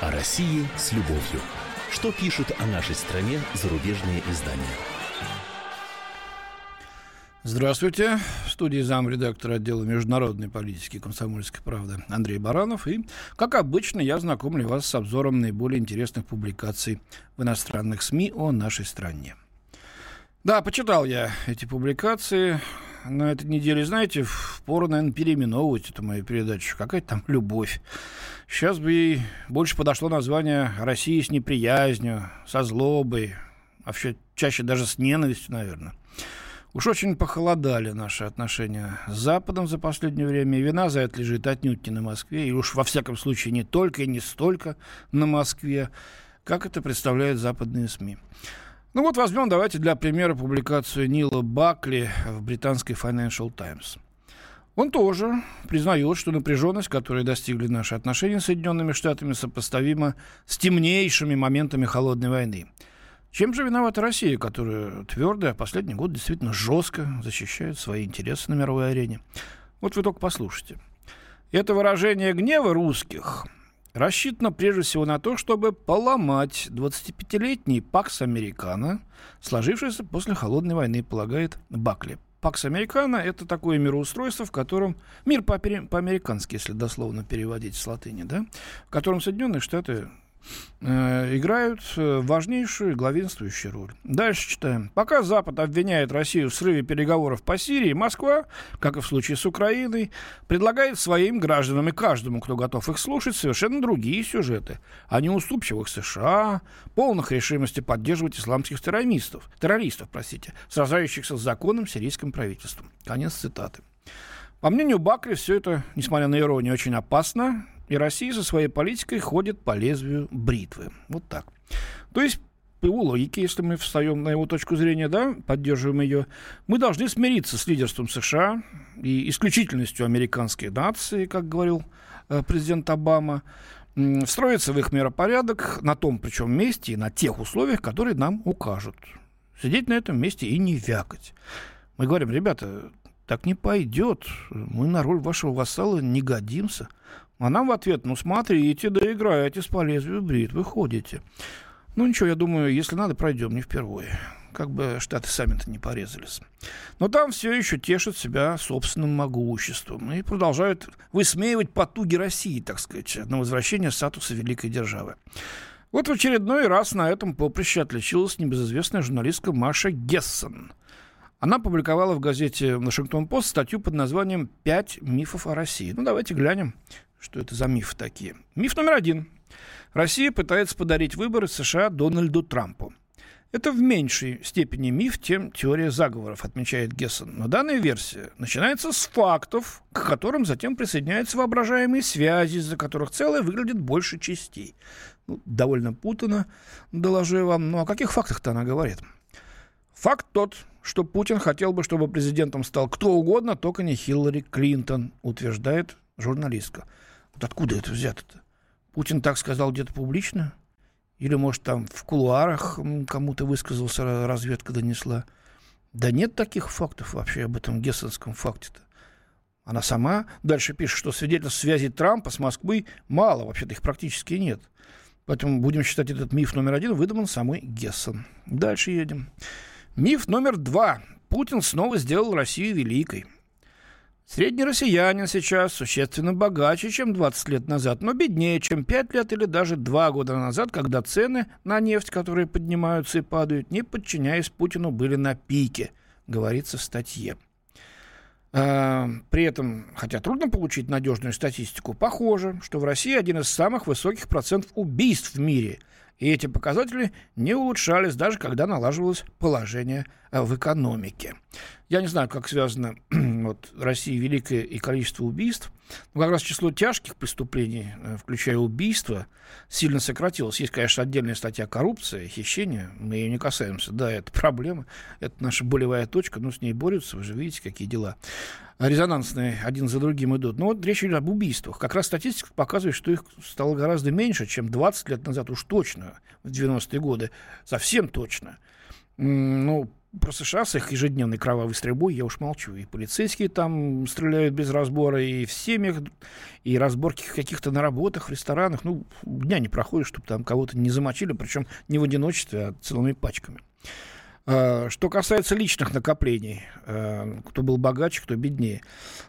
О России с любовью. Что пишут о нашей стране зарубежные издания? Здравствуйте. В студии замредактора отдела международной политики «Комсомольской правды» Андрей Баранов. И, как обычно, я знакомлю вас с обзором наиболее интересных публикаций в иностранных СМИ о нашей стране. Да, почитал я эти публикации на этой неделе. Знаете, впору, наверное, переименовывать эту мою передачу. Какая-то там любовь. Сейчас бы ей больше подошло название «России с неприязнью», «Со злобой», а все чаще даже с ненавистью, наверное. Уж очень похолодали наши отношения с Западом за последнее время. И вина за это лежит отнюдь не на Москве. И уж во всяком случае не только и не столько на Москве, как это представляют западные СМИ. Ну вот возьмем, давайте для примера, публикацию Нила Бакли в британской Financial Times. Он тоже признает, что напряженность, которой достигли наши отношения с Соединенными Штатами, сопоставима с темнейшими моментами холодной войны. Чем же виновата Россия, которая твердо, а последний год действительно жестко защищает свои интересы на мировой арене? Вот вы только послушайте. Это выражение гнева русских рассчитано прежде всего на то, чтобы поломать 25-летний Пакс Американа, сложившийся после холодной войны, полагает Бакли. Пакс Американа – это такое мироустройство, в котором мир по-американски, если дословно переводить с латыни, да, в котором Соединенные Штаты играют важнейшую и главенствующую роль. Дальше читаем. Пока Запад обвиняет Россию в срыве переговоров по Сирии, Москва, как и в случае с Украиной, предлагает своим гражданам и каждому, кто готов их слушать, совершенно другие сюжеты о неуступчивых США, полных решимости поддерживать исламских террористов, сражающихся с законным сирийским правительством. Конец цитаты. По мнению Бакли, все это, несмотря на иронию, очень опасно, и Россия со своей политикой ходит по лезвию бритвы. Вот так. То есть, по его логике, если мы встаем на его точку зрения, да, поддерживаем ее, мы должны смириться с лидерством США и исключительностью американской нации, как говорил президент Обама, встроиться в их миропорядок на том, причем месте и на тех условиях, которые нам укажут. Сидеть на этом месте и не вякать. Мы говорим, ребята, так не пойдет. Мы на роль вашего вассала не годимся. А нам в ответ, ну, смотрите, да играете с по лезвию бритвы, ходите. Ну, ничего, я думаю, если надо, пройдем не впервые. Как бы Штаты сами-то не порезались. Но там все еще тешат себя собственным могуществом и продолжают высмеивать потуги России, так сказать, на возвращение статуса великой державы. Вот в очередной раз на этом поприще отличилась небезызвестная журналистка Маша Гессен. Она публиковала в газете Washington Post статью под названием «5 мифов о России». Ну, давайте глянем, что это за мифы такие. Миф номер 1. Россия пытается подарить выборы США Дональду Трампу. Это в меньшей степени миф, чем теория заговоров, отмечает Гессен. Но данная версия начинается с фактов, к которым затем присоединяются воображаемые связи, из-за которых целое выглядит больше частей. Ну, довольно путано, доложу я вам. Ну, о каких фактах-то она говорит? Факт тот, что Путин хотел бы, чтобы президентом стал кто угодно, только не Хиллари Клинтон, утверждает журналистка. Вот откуда это взято-то? Путин так сказал где-то публично? Или, может, там в кулуарах кому-то высказался, разведка донесла? Да нет таких фактов вообще об этом гессенском факте-то. Она сама дальше пишет, что свидетельств связи Трампа с Москвой мало, вообще-то их практически нет. Поэтому будем считать этот миф номер 1 выдуман самой Гессен. Дальше едем. Миф номер 2. Путин снова сделал Россию великой. Средний россиянин сейчас существенно богаче, чем 20 лет назад, но беднее, чем 5 лет или даже 2 года назад, когда цены на нефть, которые поднимаются и падают, не подчиняясь Путину, были на пике, говорится в статье. При этом, хотя трудно получить надежную статистику, похоже, что в России один из самых высоких процентов убийств в мире. И эти показатели не улучшались, даже когда налаживалось положение в экономике. Я не знаю, как связано вот, Россия великое и количество убийств. Но как раз число тяжких преступлений, включая убийства, сильно сократилось. Есть, конечно, отдельная статья коррупция, хищение. Мы ее не касаемся. Да, это проблема. Это наша болевая точка. Но с ней борются. Вы же видите, какие дела резонансные один за другим идут. Но вот речь идет об убийствах. Как раз статистика показывает, что их стало гораздо меньше, чем 20 лет назад. Уж точно. В 90-е годы. Совсем точно. Ну, Про США с их ежедневной кровавой стрельбой я уж молчу. И полицейские там стреляют без разбора, и в семьях, и разборки каких-то на работах, ресторанах. Ну, дня не проходит, чтобы там кого-то не замочили, причем не в одиночестве, а целыми пачками. Что касается личных накоплений, кто был богаче, кто беднее.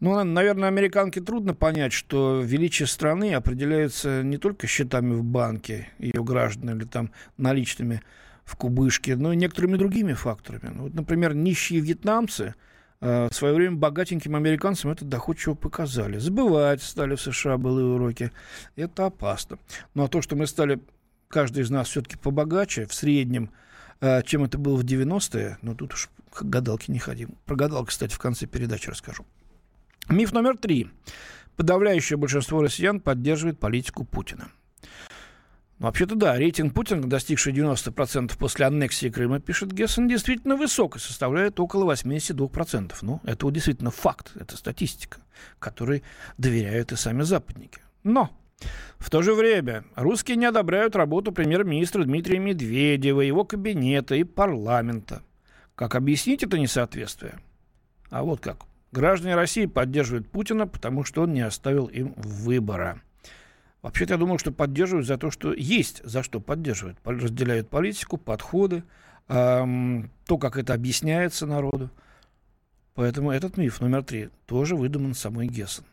Ну, наверное, американке трудно понять, что величие страны определяется не только счетами в банке ее граждан или там наличными в кубышке, но и некоторыми другими факторами. Ну, вот, например, нищие вьетнамцы в свое время богатеньким американцам это доходчиво показали. Забывать стали в США былые уроки. Это опасно. Ну, а то, что мы стали, каждый из нас все-таки побогаче в среднем, чем это было в 90-е, но тут уж к гадалке не ходим. Про гадалку, кстати, в конце передачи расскажу. Миф номер 3. Подавляющее большинство россиян поддерживает политику Путина. Вообще-то да, рейтинг Путина, достигший 90% после аннексии Крыма, пишет Гессен, действительно высок и составляет около 82%. Ну, это действительно факт, это статистика, которой доверяют и сами западники. Но в то же время русские не одобряют работу премьер-министра Дмитрия Медведева, его кабинета и парламента. Как объяснить это несоответствие? А вот как. Граждане России поддерживают Путина, потому что он не оставил им выбора. Вообще-то я думал, что поддерживают за то, что есть, за что поддерживают. Разделяют политику, подходы, то, как это объясняется народу. Поэтому этот миф номер 3 тоже выдуман самой Гессен.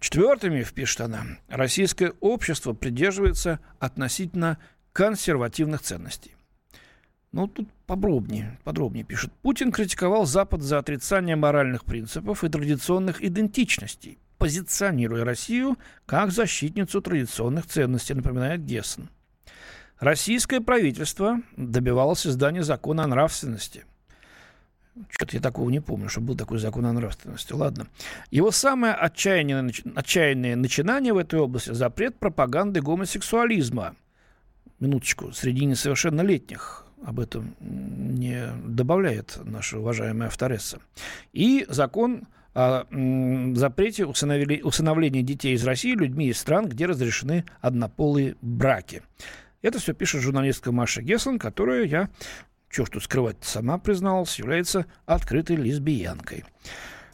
Четвертый миф, пишет она, российское общество придерживается относительно консервативных ценностей. Ну, тут подробнее пишет. Путин критиковал Запад за отрицание моральных принципов и традиционных идентичностей, позиционируя Россию как защитницу традиционных ценностей, напоминает Гессен. Российское правительство добивалось издания закона о нравственности. Что-то я такого не помню, что был такой закон о нравственности. Ладно. Его самое отчаянное начинание в этой области – запрет пропаганды гомосексуализма. Минуточку, среди несовершеннолетних. Об этом не добавляет наша уважаемая авторесса. И закон о запрете усыновления детей из России людьми из стран, где разрешены однополые браки. Это все пишет журналистка Маша Гессен, которая, я... Чего ж тут скрывать-то, сама призналась, является открытой лесбиянкой.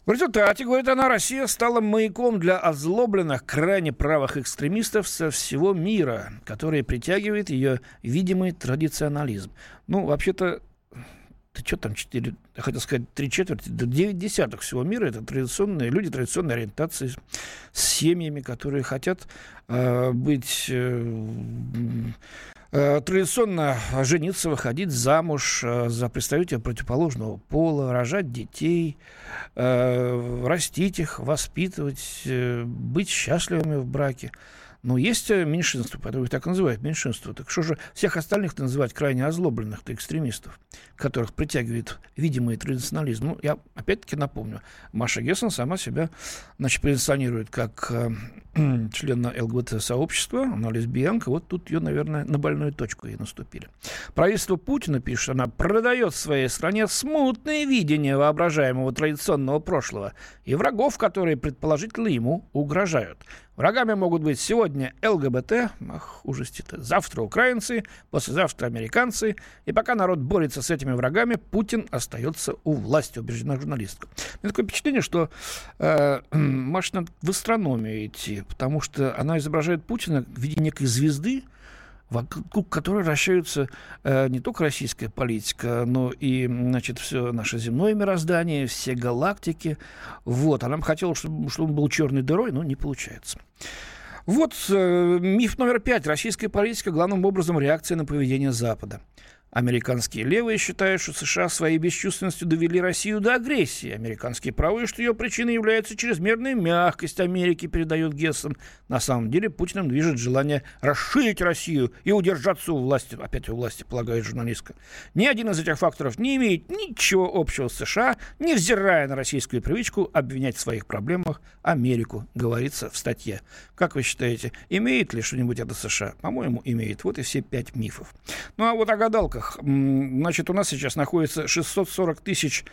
В результате, говорит она, Россия стала маяком для озлобленных, крайне правых экстремистов со всего мира, которые притягивает ее видимый традиционализм. Ну, вообще-то, ты что там, 4, я хотел сказать, 3/4, 9/10 всего мира это традиционные люди, традиционной ориентации с семьями, которые хотят быть... традиционно жениться, выходить замуж за представителя противоположного пола, рожать детей, растить их, воспитывать, быть счастливыми в браке. Но есть меньшинство, поэтому их так называют, меньшинство. Так что же всех остальных называть крайне озлобленных-то экстремистов, которых притягивает видимый традиционализм? Ну, я опять-таки напомню, Маша Гессен сама себя, значит, позиционирует как члена ЛГБТ-сообщества, она лесбиянка, вот тут ее, наверное, на больную точку ей наступили. Правительство Путина, пишет она, продает в своей стране смутное видение воображаемого традиционного прошлого и врагов, которые предположительно ему угрожают. Врагами могут быть сегодня ЛГБТ, ах, ужасти-то, завтра украинцы, послезавтра американцы. И пока народ борется с этими врагами, Путин остается у власти, убеждена журналистка. У меня такое впечатление, что Маша надо в астрономию идти, потому что она изображает Путина в виде некой звезды, вокруг которой вращаются не только российская политика, но и, значит, все наше земное мироздание, все галактики. Вот. А нам хотелось, чтобы он был черной дырой, но не получается. Вот миф номер 5. Российская политика главным образом реакция на поведение Запада. Американские левые считают, что США своей бесчувственностью довели Россию до агрессии. Американские правые, что ее причиной является чрезмерная мягкость Америки, передает Гессен. На самом деле Путиным движет желание расширить Россию и удержаться у власти. Опять у власти, полагает журналистка. Ни один из этих факторов не имеет ничего общего с США, невзирая на российскую привычку обвинять в своих проблемах Америку, говорится в статье. Как вы считаете, имеет ли что-нибудь это США? По-моему, имеет. Вот и все 5 мифов. Ну а вот о гадалках. Значит, у нас сейчас находится 640 тысяч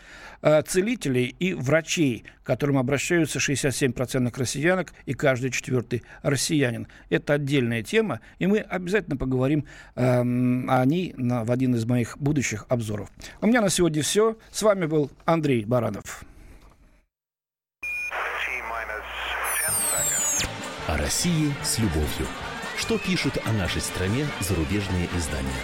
целителей и врачей, к которым обращаются 67% россиянок и каждый четвертый россиянин. Это отдельная тема, и мы обязательно поговорим о ней в один из моих будущих обзоров. У меня на сегодня все. С вами был Андрей Баранов. О России с любовью. Что пишут о нашей стране зарубежные издания?